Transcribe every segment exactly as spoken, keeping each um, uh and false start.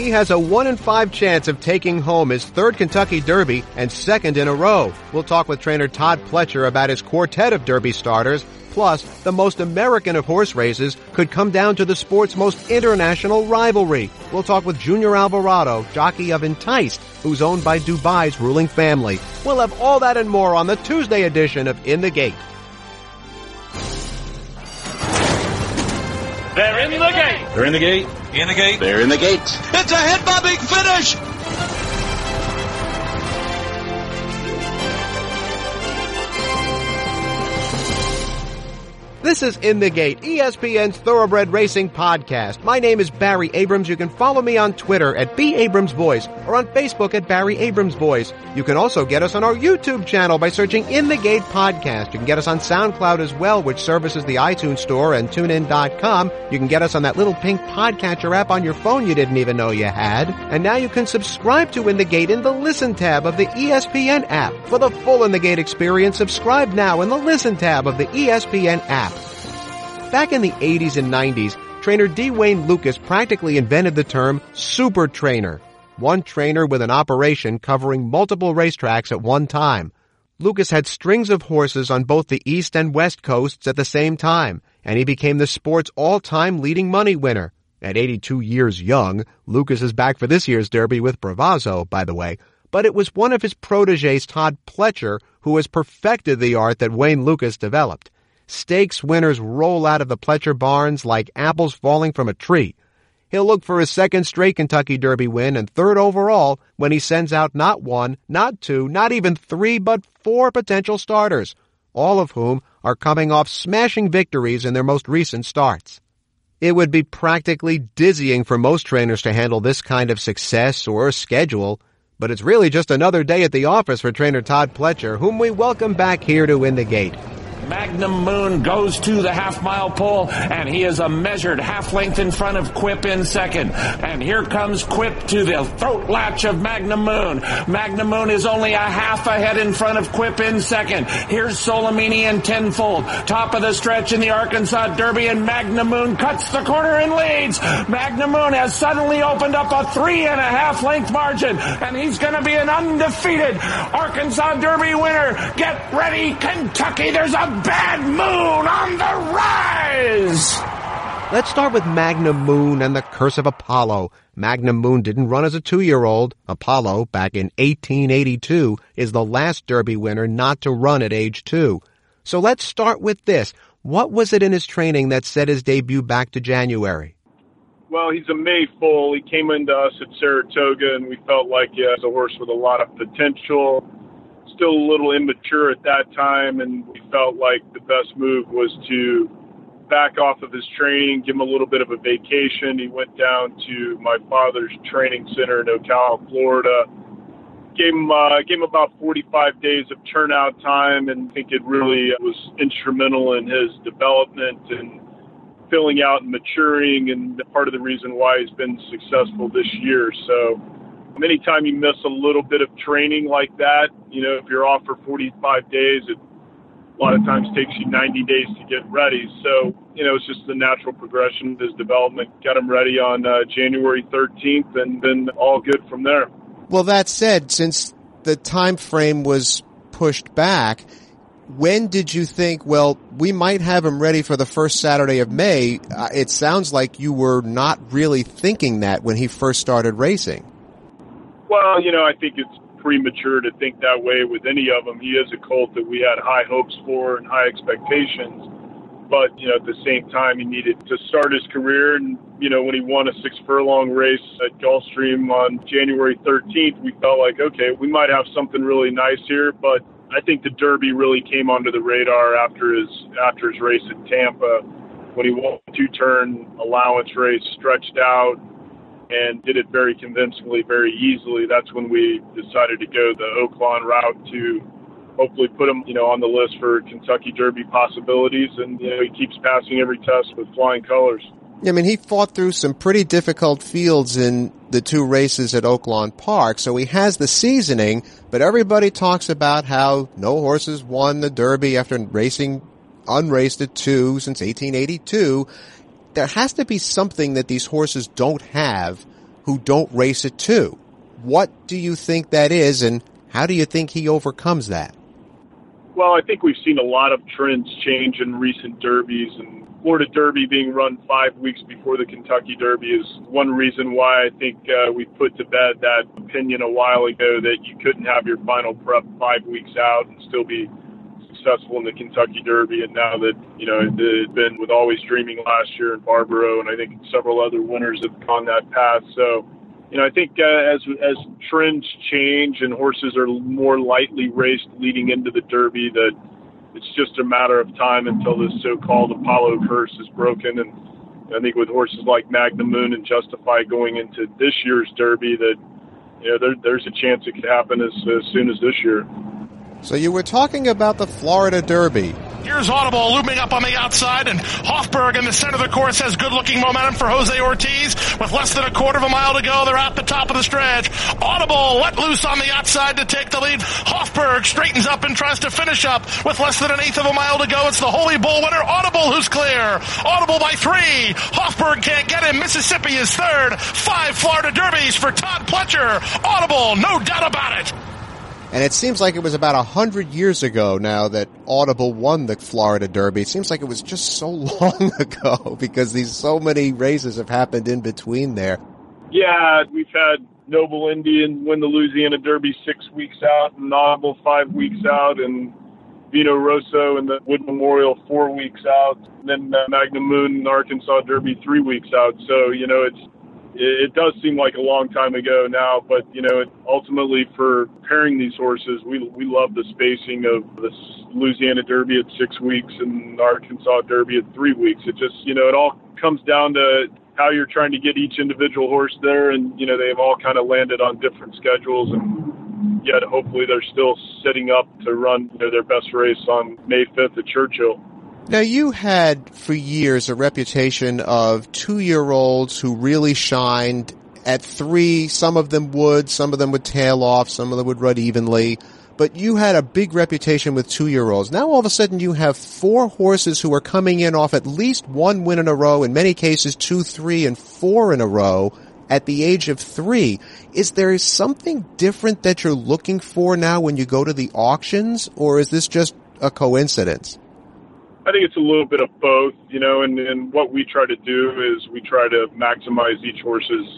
he has a one in five chance of taking home his third Kentucky Derby and second in a row. We'll talk with trainer Todd Pletcher about his quartet of Derby starters, plus the most American of horse races could come down to the sport's most international rivalry. We'll talk with Junior Alvarado, jockey of Enticed, who's owned by Dubai's ruling family. We'll have all that and more on the Tuesday edition of In the Gate. They're in the gate. They're in the gate. In the gate. They're in the gate. It's a head-bobbing finish. This is In the Gate, E S P N's Thoroughbred Racing Podcast. My name is Barry Abrams. You can follow me on Twitter at B Abrams Voice or on Facebook at Barry Abrams Voice. You can also get us on our YouTube channel by searching In the Gate Podcast. You can get us on SoundCloud as well, which services the iTunes Store and tune in dot com. You can get us on that little pink podcatcher app on your phone you didn't even know you had. And now you can subscribe to In the Gate in the Listen tab of the E S P N app. For the full In the Gate experience, subscribe now in the Listen tab of the E S P N app. Back in the eighties and nineties, trainer D. Wayne Lucas practically invented the term super trainer, one trainer with an operation covering multiple racetracks at one time. Lucas had strings of horses on both the East and West coasts at the same time, and he became the sport's all-time leading money winner. At eighty-two years young, Lucas is back for this year's Derby with Bravazo, by the way, but it was one of his protégés, Todd Pletcher, who has perfected the art that Wayne Lucas developed. Stakes winners roll out of the Pletcher barns like apples falling from a tree. He'll look for his second straight Kentucky Derby win and third overall when he sends out not one, not two, not even three, but four potential starters, all of whom are coming off smashing victories in their most recent starts. It would be practically dizzying for most trainers to handle this kind of success or schedule, but it's really just another day at the office for trainer Todd Pletcher, whom we welcome back here to In the Gate. Magnum Moon goes to the half-mile pole, and he is a measured half-length in front of Quip in second. And here comes Quip to the throat latch of Magnum Moon. Magnum Moon is only a half ahead in front of Quip in second. Here's Solomini in tenfold. Top of the stretch in the Arkansas Derby, and Magnum Moon cuts the corner and leads. Magnum Moon has suddenly opened up a three-and-a-half-length margin, and he's going to be an undefeated Arkansas Derby winner. Get ready, Kentucky. There's a bad moon on the rise! Let's start with Magnum Moon and the curse of Apollo. Magnum Moon didn't run as a two-year-old. Apollo, back in eighteen eighty-two, is the last Derby winner not to run at age two. So let's start with this. What was it in his training that set his debut back to January? Well, he's a Mayfoal. He came into us at Saratoga, and we felt like he has a horse with a lot of potential. Still a little immature at that time, and we felt like the best move was to back off of his training, give him a little bit of a vacation. He went down to my father's training center in Ocala, Florida. Gave him, uh, gave him about forty-five days of turnout time, and I think it really was instrumental in his development and filling out and maturing, and part of the reason why he's been successful this year. So anytime you miss a little bit of training like that, you know, if you're off for forty-five days, it a lot of times takes you ninety days to get ready. So, you know, it's just the natural progression of his development. Got him ready on uh, January thirteenth, and been all good from there. Well, that said, since the time frame was pushed back, when did you think, well, we might have him ready for the first Saturday of May? Uh, it sounds like you were not really thinking that when he first started racing. Well, you know, I think it's premature to think that way with any of them. He is a colt that we had high hopes for and high expectations. But, you know, at the same time, he needed to start his career. And, you know, when he won a six-furlong race at Gulfstream on January thirteenth, we felt like, okay, we might have something really nice here. But I think the Derby really came onto the radar after his after his race in Tampa, when he won a two-turn allowance race, stretched out, and did it very convincingly, very easily. That's when we decided to go the Oaklawn route to hopefully put him, you know, on the list for Kentucky Derby possibilities. And, you know, he keeps passing every test with flying colors. I mean, he fought through some pretty difficult fields in the two races at Oaklawn Park, so he has the seasoning, but everybody talks about how no horses won the Derby after racing unraced at two since eighteen eighty-two. There has to be something that these horses don't have who don't race it too. What do you think that is, and how do you think he overcomes that? Well, I think we've seen a lot of trends change in recent derbies, and Florida Derby being run five weeks before the Kentucky Derby is one reason why I think uh, we put to bed that opinion a while ago that you couldn't have your final prep five weeks out and still be successful in the Kentucky Derby. And now that, you know, it had been with Always Dreaming last year and Barbaro, and I think several other winners have gone that path. So, you know, I think uh, as as trends change and horses are more lightly raced leading into the Derby, that it's just a matter of time until this so-called Apollo curse is broken. And I think with horses like Magnum Moon and Justify going into this year's Derby, that, you know, there, there's a chance it could happen as, as soon as this year. So you were talking about the Florida Derby. Here's Audible looming up on the outside, and Hoffberg in the center of the course has good-looking momentum for Jose Ortiz. With less than a quarter of a mile to go, they're out the top of the stretch. Audible let loose on the outside to take the lead. Hoffberg straightens up and tries to finish up. With less than an eighth of a mile to go, it's the Holy Bull winner, Audible, who's clear. Audible by three. Hoffberg can't get him. Mississippi is third. Five Florida Derbies for Todd Pletcher. Audible, no doubt about it. And it seems like it was about a hundred years ago now that Audible won the Florida Derby. It seems like it was just so long ago because these so many races have happened in between there. Yeah, we've had Noble Indian win the Louisiana Derby six weeks out and Audible five weeks out and Vito Rosso and the Wood Memorial four weeks out. And then uh, Magnum Moon and Arkansas Derby three weeks out. So, you know, it's It does seem like a long time ago now, but, you know, ultimately for pairing these horses, we we love the spacing of the Louisiana Derby at six weeks and Arkansas Derby at three weeks. It just, you know, it all comes down to how you're trying to get each individual horse there, and, you know, they've all kind of landed on different schedules, and yet hopefully they're still setting up to run, you know, their best race on May fifth at Churchill. Now, you had for years a reputation of two-year-olds who really shined at three. Some of them would, some of them would tail off, some of them would run evenly. But you had a big reputation with two-year-olds. Now, all of a sudden, you have four horses who are coming in off at least one win in a row, in many cases two, three, and four in a row at the age of three. Is there something different that you're looking for now when you go to the auctions, or is this just a coincidence? I think it's a little bit of both, you know, and, and what we try to do is we try to maximize each horse's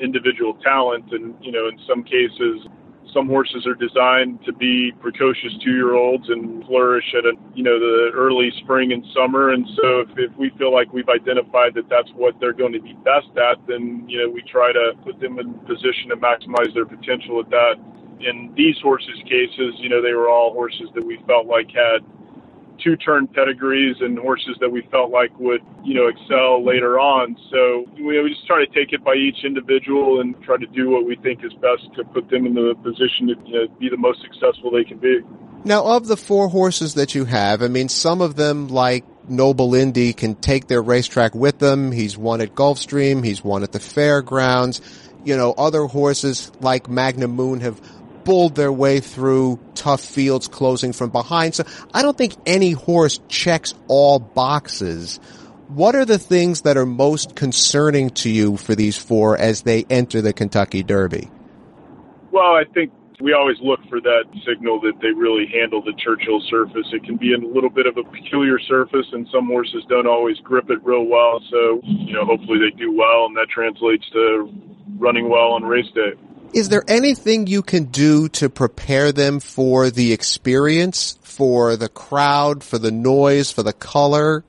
individual talent. And, you know, in some cases, some horses are designed to be precocious two-year-olds and flourish at, a, you know, the early spring and summer. And so if, if we feel like we've identified that that's what they're going to be best at, then, you know, we try to put them in position to maximize their potential at that. In these horses' cases, you know, they were all horses that we felt like had two-turn pedigrees and horses that we felt like would, you know, excel later on. So we, we just try to take it by each individual and try to do what we think is best to put them in the position to, you know, be the most successful they can be. Now, of the four horses that you have, I mean, some of them, like Noble Indy, can take their racetrack with them. He's won at Gulfstream. He's won at the fairgrounds. You know, other horses like Magnum Moon have bulled their way through tough fields, closing from behind. So I don't think any horse checks all boxes. What are the things that are most concerning to you for these four as they enter the Kentucky Derby? Well, I think we always look for that signal that they really handle the Churchill surface. It can be a little bit of a peculiar surface, and some horses don't always grip it real well. So, you know, hopefully they do well, and that translates to running well on race day. Is there anything you can do to prepare them for the experience, for the crowd, for the noise, for the color?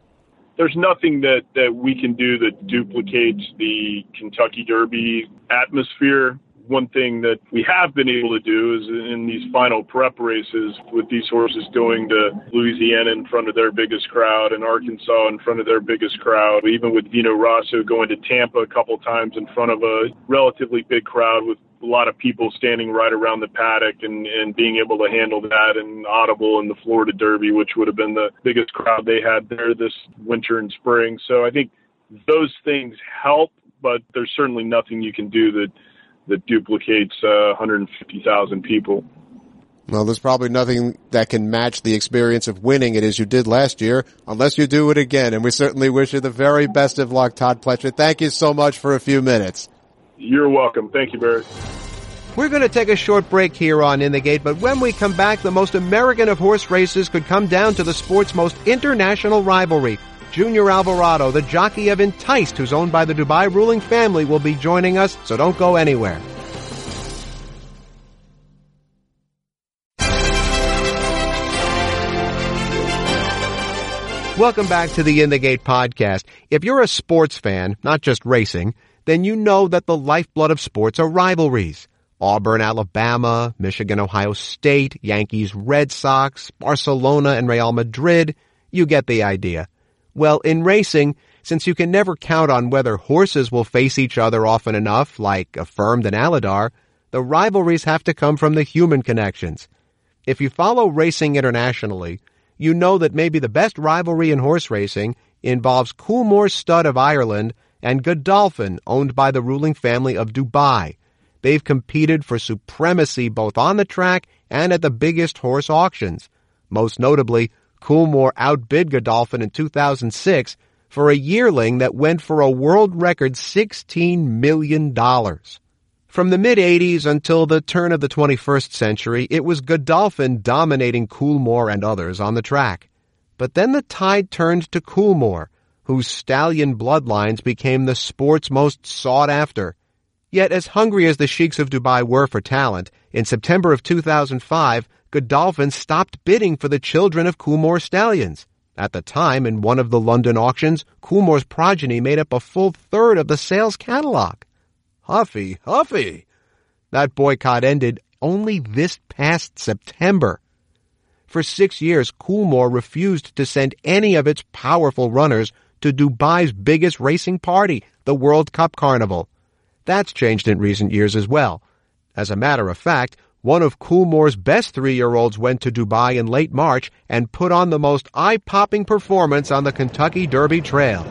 There's nothing that, that we can do that duplicates the Kentucky Derby atmosphere. One thing that we have been able to do is in these final prep races, with these horses going to Louisiana in front of their biggest crowd and Arkansas in front of their biggest crowd, even with Vito Rosso going to Tampa a couple times in front of a relatively big crowd with a lot of people standing right around the paddock, and, and being able to handle that, and Audible and the Florida Derby, which would have been the biggest crowd they had there this winter and spring. So I think those things help, but there's certainly nothing you can do that that duplicates uh, one hundred fifty thousand people. Well, there's probably nothing that can match the experience of winning it as you did last year, unless you do it again. And we certainly wish you the very best of luck, Todd Pletcher. Thank you so much for a few minutes. You're welcome. Thank you, Barry. We're going to take a short break here on In the Gate, but when we come back, the most American of horse races could come down to the sport's most international rivalry. Junior Alvarado, the jockey of Enticed, who's owned by the Dubai ruling family, will be joining us, so don't go anywhere. Welcome back to the In the Gate podcast. If you're a sports fan, not just racing, then you know that the lifeblood of sports are rivalries. Auburn, Alabama, Michigan, Ohio State, Yankees, Red Sox, Barcelona, and Real Madrid. You get the idea. Well, in racing, since you can never count on whether horses will face each other often enough, like Affirmed and Aladar, the rivalries have to come from the human connections. If you follow racing internationally, you know that maybe the best rivalry in horse racing involves Coolmore Stud of Ireland and Godolphin, owned by the ruling family of Dubai. They've competed for supremacy both on the track and at the biggest horse auctions. Most notably, Coolmore outbid Godolphin in two thousand six for a yearling that went for a world record sixteen million dollars. From the mid-eighties until the turn of the twenty-first century, it was Godolphin dominating Coolmore and others on the track. But then the tide turned to Coolmore, whose stallion bloodlines became the sport's most sought after. Yet as hungry as the sheiks of Dubai were for talent, in September of two thousand five, Godolphin stopped bidding for the children of Coolmore stallions. At the time, in one of the London auctions, Coolmore's progeny made up a full third of the sales catalog. Huffy, Huffy! That boycott ended only this past September. For six years, Coolmore refused to send any of its powerful runners to Dubai's biggest racing party, the World Cup Carnival. That's changed in recent years as well. As a matter of fact, one of Coolmore's best three-year-olds went to Dubai in late March and put on the most eye-popping performance on the Kentucky Derby trail.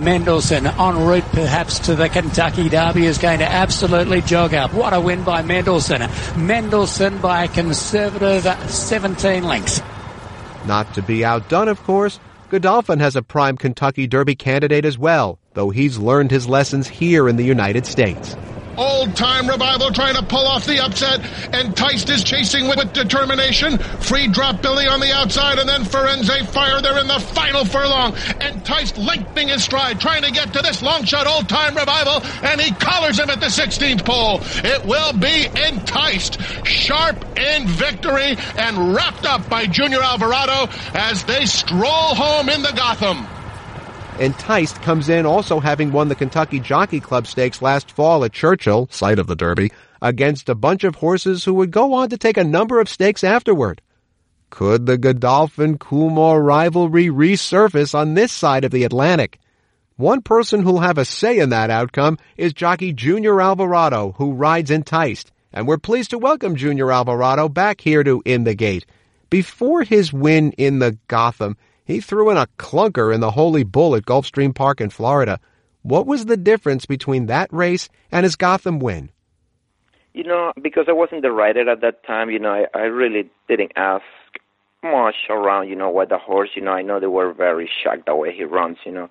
Mendelssohn, en route perhaps to the Kentucky Derby, is going to absolutely jog up. What a win by Mendelssohn. Mendelssohn by a conservative seventeen lengths. Not to be outdone, of course, Godolphin has a prime Kentucky Derby candidate as well, though he's learned his lessons here in the United States. Old-Time Revival trying to pull off the upset. Enticed is chasing with, with determination. Free Drop Billy on the outside, and then Firenze Fire. They're in the final furlong. Enticed lengthening his stride, trying to get to this long shot Old-Time Revival, and he collars him at the sixteenth pole. It will be Enticed, sharp in victory and wrapped up by Junior Alvarado as they stroll home into Gotham. Enticed comes in also having won the Kentucky Jockey Club Stakes last fall at Churchill, site of the Derby, against a bunch of horses who would go on to take a number of stakes afterward. Could the Godolphin-Coolmore rivalry resurface on this side of the Atlantic? One person who'll have a say in that outcome is jockey Junior Alvarado, who rides Enticed, and we're pleased to welcome Junior Alvarado back here to In the Gate. Before his win in the Gotham, he threw in a clunker in the Holy Bull at Gulfstream Park in Florida. What was the difference between that race and his Gotham win? You know, because I wasn't the rider at that time, you know, I, I really didn't ask much around, you know, what the horse, you know, I know they were very shocked the way he runs, you know,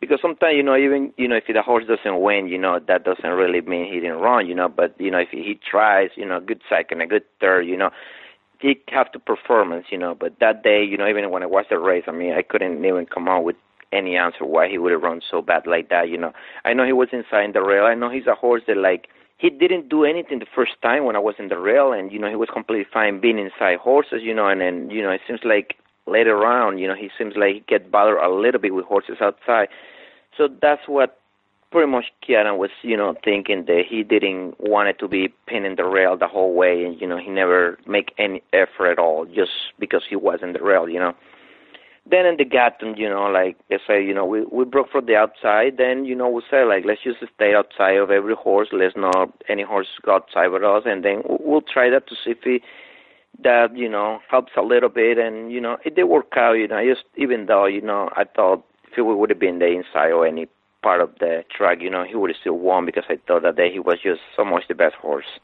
because sometimes, you know, even, you know, if the horse doesn't win, you know, that doesn't really mean he didn't run, you know, but, you know, if he tries, you know, a good second, a good third, you know, he have to performance, you know, but that day, you know, even when I watched the race, I mean, I couldn't even come out with any answer why he would have run so bad like that, you know. I know he was inside the rail. I know he's a horse that, like, he didn't do anything the first time when I was in the rail, and, you know, he was completely fine being inside horses, you know, and then, you know, it seems like later on, you know, he seems like he get bothered a little bit with horses outside. So that's what pretty much Keanu was, you know, thinking that he didn't want it to be pinning the rail the whole way, and, you know, he never make any effort at all just because he was in the rail, you know. Then in the Gotham, you know, like I say, you know, we, we broke from the outside, then, you know, we say, like, let's just stay outside of every horse, let's not any horse go outside with us, and then we'll try that to see if he, that, you know, helps a little bit, and, you know, it did work out, you know, just even though, you know, I thought if we would have been the inside or any part of the track, you know, he would have still won because I thought that day he was just so much the best horse.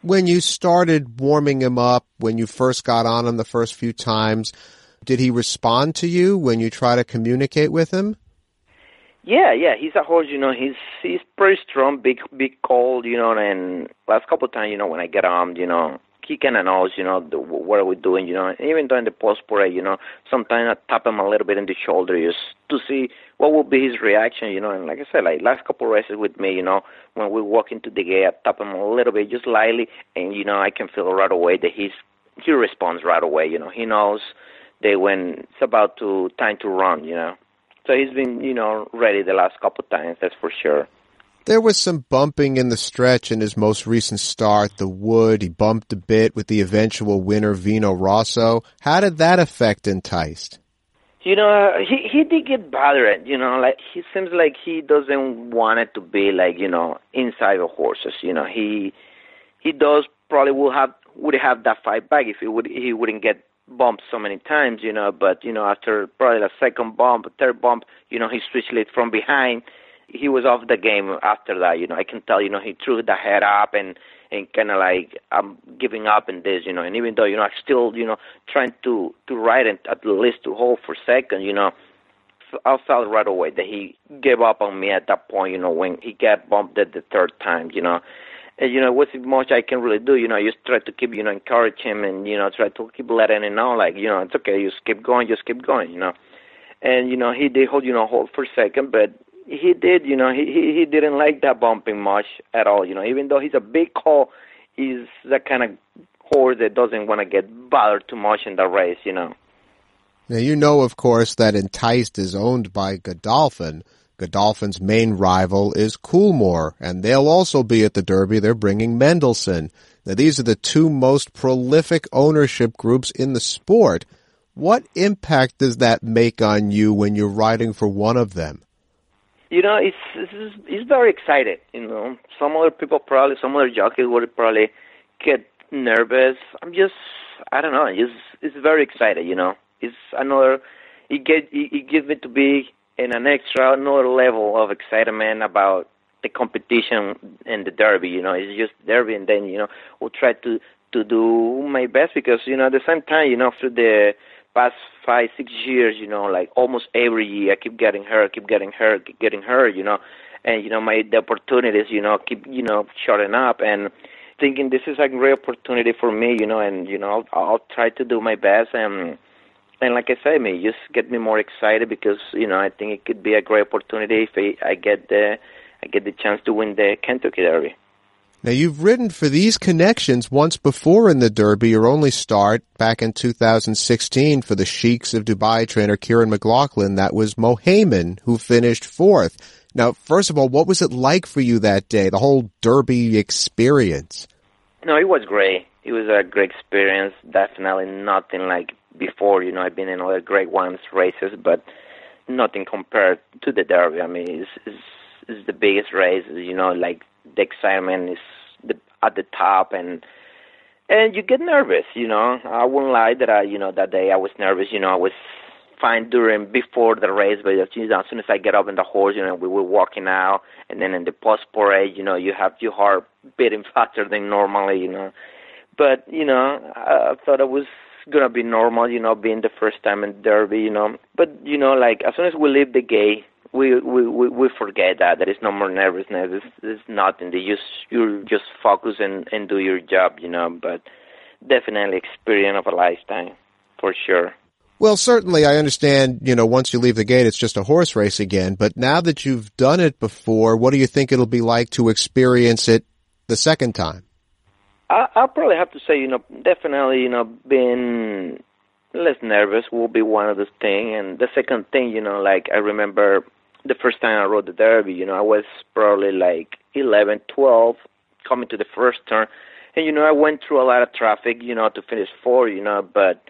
When you started warming him up, when you first got on him the first few times, did he respond to you when you try to communicate with him? Yeah, yeah, he's a horse, you know, he's he's pretty strong, big big cold, you know, and last couple of times, you know, when I get armed, you know, he can announce, you know, the, what are we doing, you know, even during the post parade, you know, sometimes I tap him a little bit in the shoulder just to see what will be his reaction, you know, and like I said, like last couple of races with me, you know, when we walk into the gate, I tap him a little bit, just lightly, and, you know, I can feel right away that he's, he responds right away, you know, he knows that when it's about to time to run, you know. So he's been, you know, ready the last couple of times, that's for sure. There was some bumping in the stretch in his most recent start, the Wood. He bumped a bit with the eventual winner, Vito Rosso. How did that affect Enticed? You know, he, he did get bothered, you know, like he seems like he doesn't want it to be like, you know, inside of horses. You know, he he does probably will have would have that fight back if he would he wouldn't get bumped so many times, you know, but, you know, after probably the second bump, third bump, you know, he switched it from behind. He was off the game after that, you know. I can tell, you know, he threw the head up and, and kind of like, I'm giving up in this, you know, and even though, you know, I'm still, you know, trying to, to ride and at least to hold for second, you know, I felt right away that he gave up on me at that point, you know, when he got bumped at the third time, you know. And, you know, what's much I can really do, you know, I just try to keep, you know, encourage him and, you know, try to keep letting him know, like, you know, it's okay, just keep going, just keep going, you know. And, you know, he did hold, you know, hold for a second, but he did, you know, he, he, he didn't like that bumping much at all, you know, even though he's a big call, he's the kind of horse that doesn't want to get bothered too much in the race, you know. Now, you know, of course, that Enticed is owned by Godolphin. Godolphin's main rival is Coolmore, and they'll also be at the Derby. They're bringing Mendelssohn. Now, these are the two most prolific ownership groups in the sport. What impact does that make on you when you're riding for one of them? You know, it's it's, it's very exciting. You know, some other people probably, some other jockeys would probably get nervous. I'm just, I don't know. It's it's very exciting. You know, it's another. It get it, it gives me to be. And an extra, another level of excitement about the competition and the Derby, you know, it's just Derby, and then, you know, we'll try to, to do my best because, you know, at the same time, you know, for the past five, six years, you know, like almost every year, I keep getting hurt, keep getting hurt, keep getting hurt, you know, and, you know, my the opportunities, you know, keep, you know, shorting up and thinking this is a great opportunity for me, you know, and, you know, I'll, I'll try to do my best and... And like I say, I mean, just get me more excited because, you know, I think it could be a great opportunity if I, I get the I get the chance to win the Kentucky Derby. Now, you've ridden for these connections once before in the Derby, your only start back in two thousand sixteen for the Sheiks of Dubai trainer Kieran McLaughlin. That was Mohayman, who finished fourth. Now, first of all, what was it like for you that day, the whole Derby experience? No, it was great. It was a great experience, definitely nothing like before, you know, I've been in other great ones races, but nothing compared to the Derby. I mean, it's, it's, it's the biggest race, you know, like the excitement is the, at the top, and and you get nervous, you know. I won't lie that I, you know, that day I was nervous, you know, I was fine during, before the race, but as soon as I get up on the horse, you know, we were walking out, and then in the post parade, you know, you have your heart beating faster than normally, you know. But, you know, I, I thought it was going to be normal, you know, being the first time in Derby, you know. But, you know, like, as soon as we leave the gate, we we, we, we forget that. There is no more nervousness. It's, it's nothing. You just, you just focus and, and do your job, you know. But definitely experience of a lifetime, for sure. Well, certainly, I understand, you know, once you leave the gate, it's just a horse race again. But now that you've done it before, what do you think it'll be like to experience it the second time? I, I'll probably have to say, you know, definitely, you know, being less nervous will be one of the things. And the second thing, you know, like I remember the first time I rode the Derby, you know, I was probably like eleven, twelve, coming to the first turn. And, you know, I went through a lot of traffic, you know, to finish four, you know, but,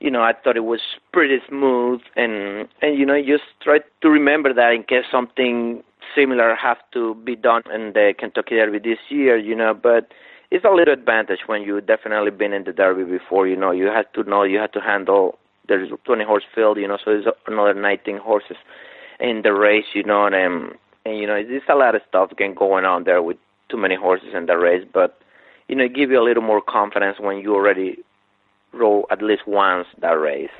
you know, I thought it was pretty smooth. And, and you know, just try to remember that in case something similar have to be done in the Kentucky Derby this year, you know, but... It's a little advantage when you definitely been in the Derby before, you know. You had to know, you had to handle, there's a twenty-horse field, you know, so there's another nineteen horses in the race, you know, and, um, and you know, there's a lot of stuff can going on there with too many horses in the race, but, you know, it gives you a little more confidence when you already row at least once that race.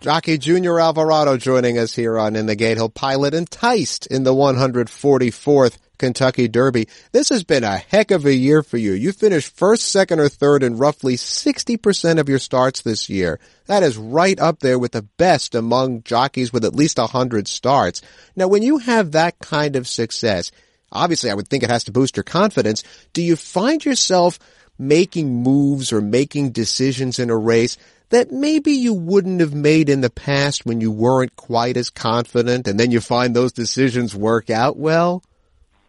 Jockey Junior Alvarado joining us here on In the Gate. He'll pilot Enticed in the one hundred forty-fourth Kentucky Derby. This has been a heck of a year for you. You finished first, second, or third in roughly sixty percent of your starts this year. That is right up there with the best among jockeys with at least one hundred starts. Now, when you have that kind of success, obviously I would think it has to boost your confidence. Do you find yourself making moves or making decisions in a race that maybe you wouldn't have made in the past when you weren't quite as confident, and then you find those decisions work out well?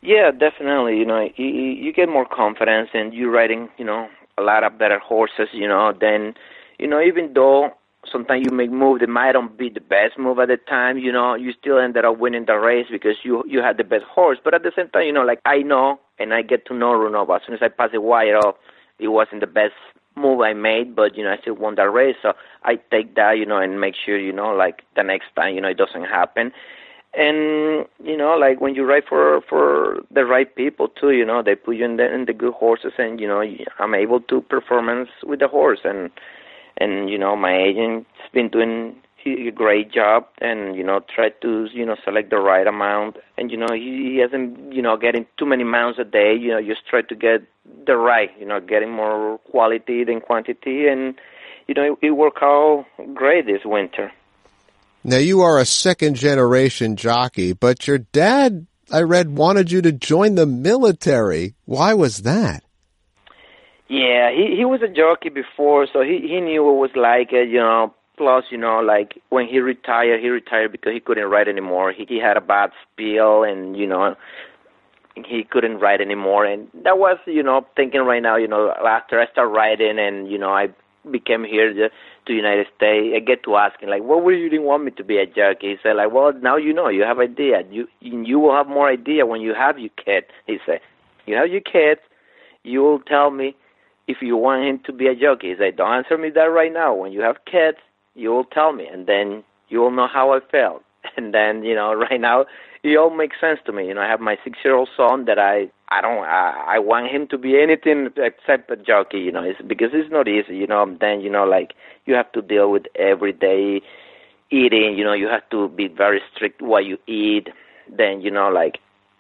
Yeah, definitely. You know, you, you get more confidence, and you're riding, you know, a lot of better horses. You know, then, you know, even though sometimes you make moves that might not be the best move at the time, you know, you still ended up winning the race because you you had the best horse. But at the same time, you know, like I know, and I get to know Runova. As soon as I pass the wire off, it wasn't the best move I made, but, you know, I still won that race. So I take that, you know, and make sure, you know, like the next time, you know, it doesn't happen. And, you know, like when you ride for for the right people too, you know, they put you in the in the good horses, and, you know, I'm able to performance with the horse. And, and you know, my agent's been doing a great job, and, you know, try to, you know, select the right amount. And, you know, he, he hasn't, you know, getting too many mounts a day. You know, just try to get the right, you know, getting more quality than quantity. And, you know, it, it worked out great this winter. Now, you are a second-generation jockey, but your dad, I read, wanted you to join the military. Why was that? Yeah, he, he was a jockey before, so he, he knew what it was like, uh, you know. Plus, you know, like when he retired, he retired because he couldn't ride anymore. He, he had a bad spill, and, you know, he couldn't ride anymore. And that was, you know, thinking right now, you know, after I start riding and, you know, I became here to the United States, I get to ask him, like, what were you didn't want me to be a jockey? He said, like, well, now you know, you have idea. You you will have more idea when you have your kid. He said, you have your kid, you will tell me if you want him to be a jockey. He said, don't answer me that right now. When you have kids, you will tell me, and then you will know how I felt. And then, you know, right now, it all makes sense to me. You know, I have my six-year-old son that I, I don't, I, I want him to be anything except a jockey, you know, it's, because it's not easy, you know. And then, you know, like, you have to deal with everyday eating, you know, you have to be very strict what you eat. Then, you know, like,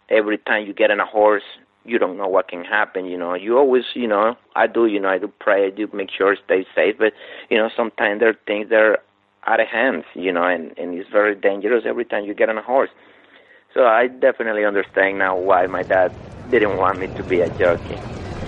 every time you get on a horse, you don't know what can happen, you know. You always, you know, I do, you know, I do pray, I do make sure I stay safe, but, you know, sometimes there are things that are out of hands, you know, and, and it's very dangerous every time you get on a horse. So I definitely understand now why my dad didn't want me to be a jockey.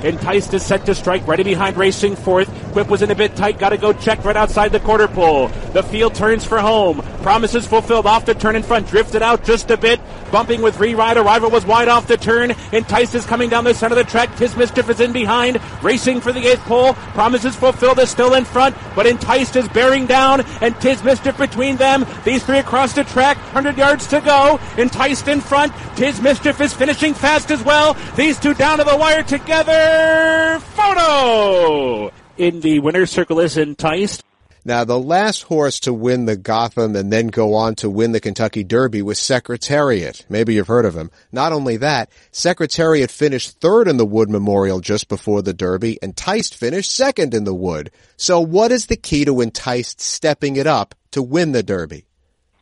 Enticed is set to strike, ready behind, racing fourth. Quip was in a bit tight, got to go check right outside the quarter pole. The field turns for home. Promises fulfilled off the turn in front, drifted out just a bit. Bumping with Reride, Arrival was wide off the turn. Enticed is coming down the center of the track. His Mischief is in behind, racing for the eighth pole. Promises fulfilled is still in front, but Enticed is bearing down, and Tis Mischief between them. These three across the track, one hundred yards to go. Enticed in front, Tis Mischief is finishing fast as well. These two down to the wire together. Photo in the winner's circle is Enticed. Now, the last horse to win the Gotham and then go on to win the Kentucky Derby was Secretariat. Maybe you've heard of him. Not only that, Secretariat finished third in the Wood Memorial just before the Derby, and Enticed finished second in the Wood. So what is the key to Enticed stepping it up to win the Derby?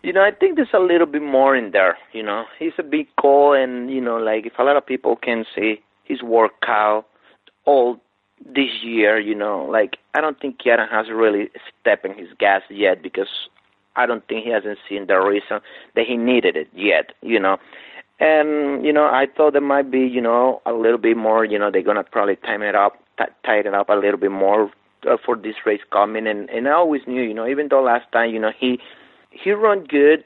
You know, I think there's a little bit more in there, you know. He's a big call, and, you know, like if a lot of people can see his workout all this year, you know, like I don't think Kieran has really stepped in his gas yet, because I don't think he hasn't seen the reason that he needed it yet, you know. And, you know, I thought there might be, you know, a little bit more, you know, they're going to probably time it up, t- tighten up a little bit more uh, for this race coming. And, and I always knew, you know, even though last time, you know, he, he run good,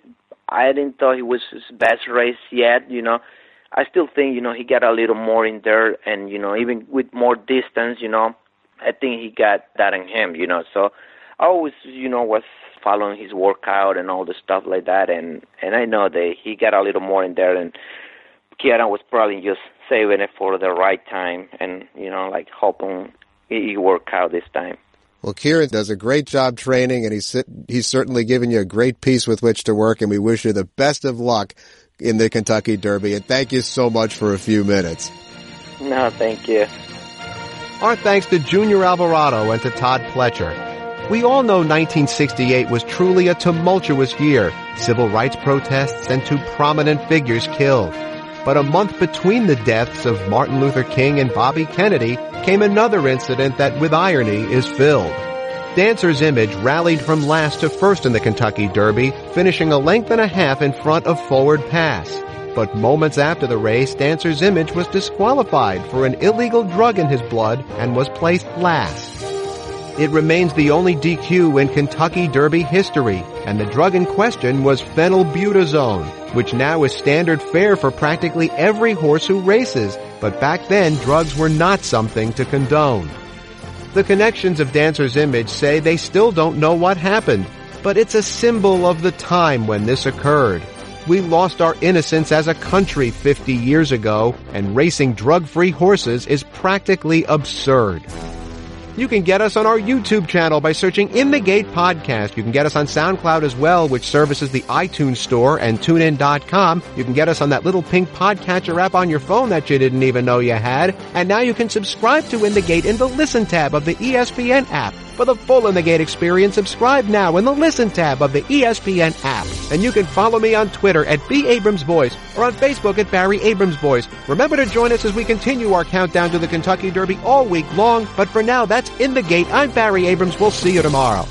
I didn't thought he was his best race yet, you know. I still think, you know, he got a little more in there, and, you know, even with more distance, you know, I think he got that in him, you know. So I always, you know, was following his workout and all the stuff like that, and, and I know that he got a little more in there, and Kieran was probably just saving it for the right time and, you know, like hoping he worked out this time. Well, Kieran does a great job training, and he's, he's certainly given you a great piece with which to work, and we wish you the best of luck in the Kentucky Derby. And thank you so much for a few minutes. No, thank you. Our thanks to Junior Alvarado and to Todd Pletcher. We all know nineteen sixty-eight was truly a tumultuous year, civil rights protests and two prominent figures killed. But a month between the deaths of Martin Luther King and Bobby Kennedy came another incident that, with irony, is filled. Dancer's Image rallied from last to first in the Kentucky Derby, finishing a length and a half in front of Forward Pass. But moments after the race, Dancer's Image was disqualified for an illegal drug in his blood and was placed last. It remains the only D Q in Kentucky Derby history, and the drug in question was phenylbutazone, which now is standard fare for practically every horse who races, but back then drugs were not something to condone. The connections of Dancer's Image say they still don't know what happened, but it's a symbol of the time when this occurred. We lost our innocence as a country fifty years ago, and racing drug-free horses is practically absurd. You can get us on our YouTube channel by searching In the Gate Podcast. You can get us on SoundCloud as well, which services the iTunes Store and tune in dot com. You can get us on that little pink podcatcher app on your phone that you didn't even know you had. And now you can subscribe to In the Gate in the Listen tab of the E S P N app. For the full In the Gate experience, subscribe now in the Listen tab of the E S P N app. And you can follow me on Twitter at B. Abrams Voice or on Facebook at Barry Abrams Voice. Remember to join us as we continue our countdown to the Kentucky Derby all week long. But for now, that's In the Gate. I'm Barry Abrams. We'll see you tomorrow.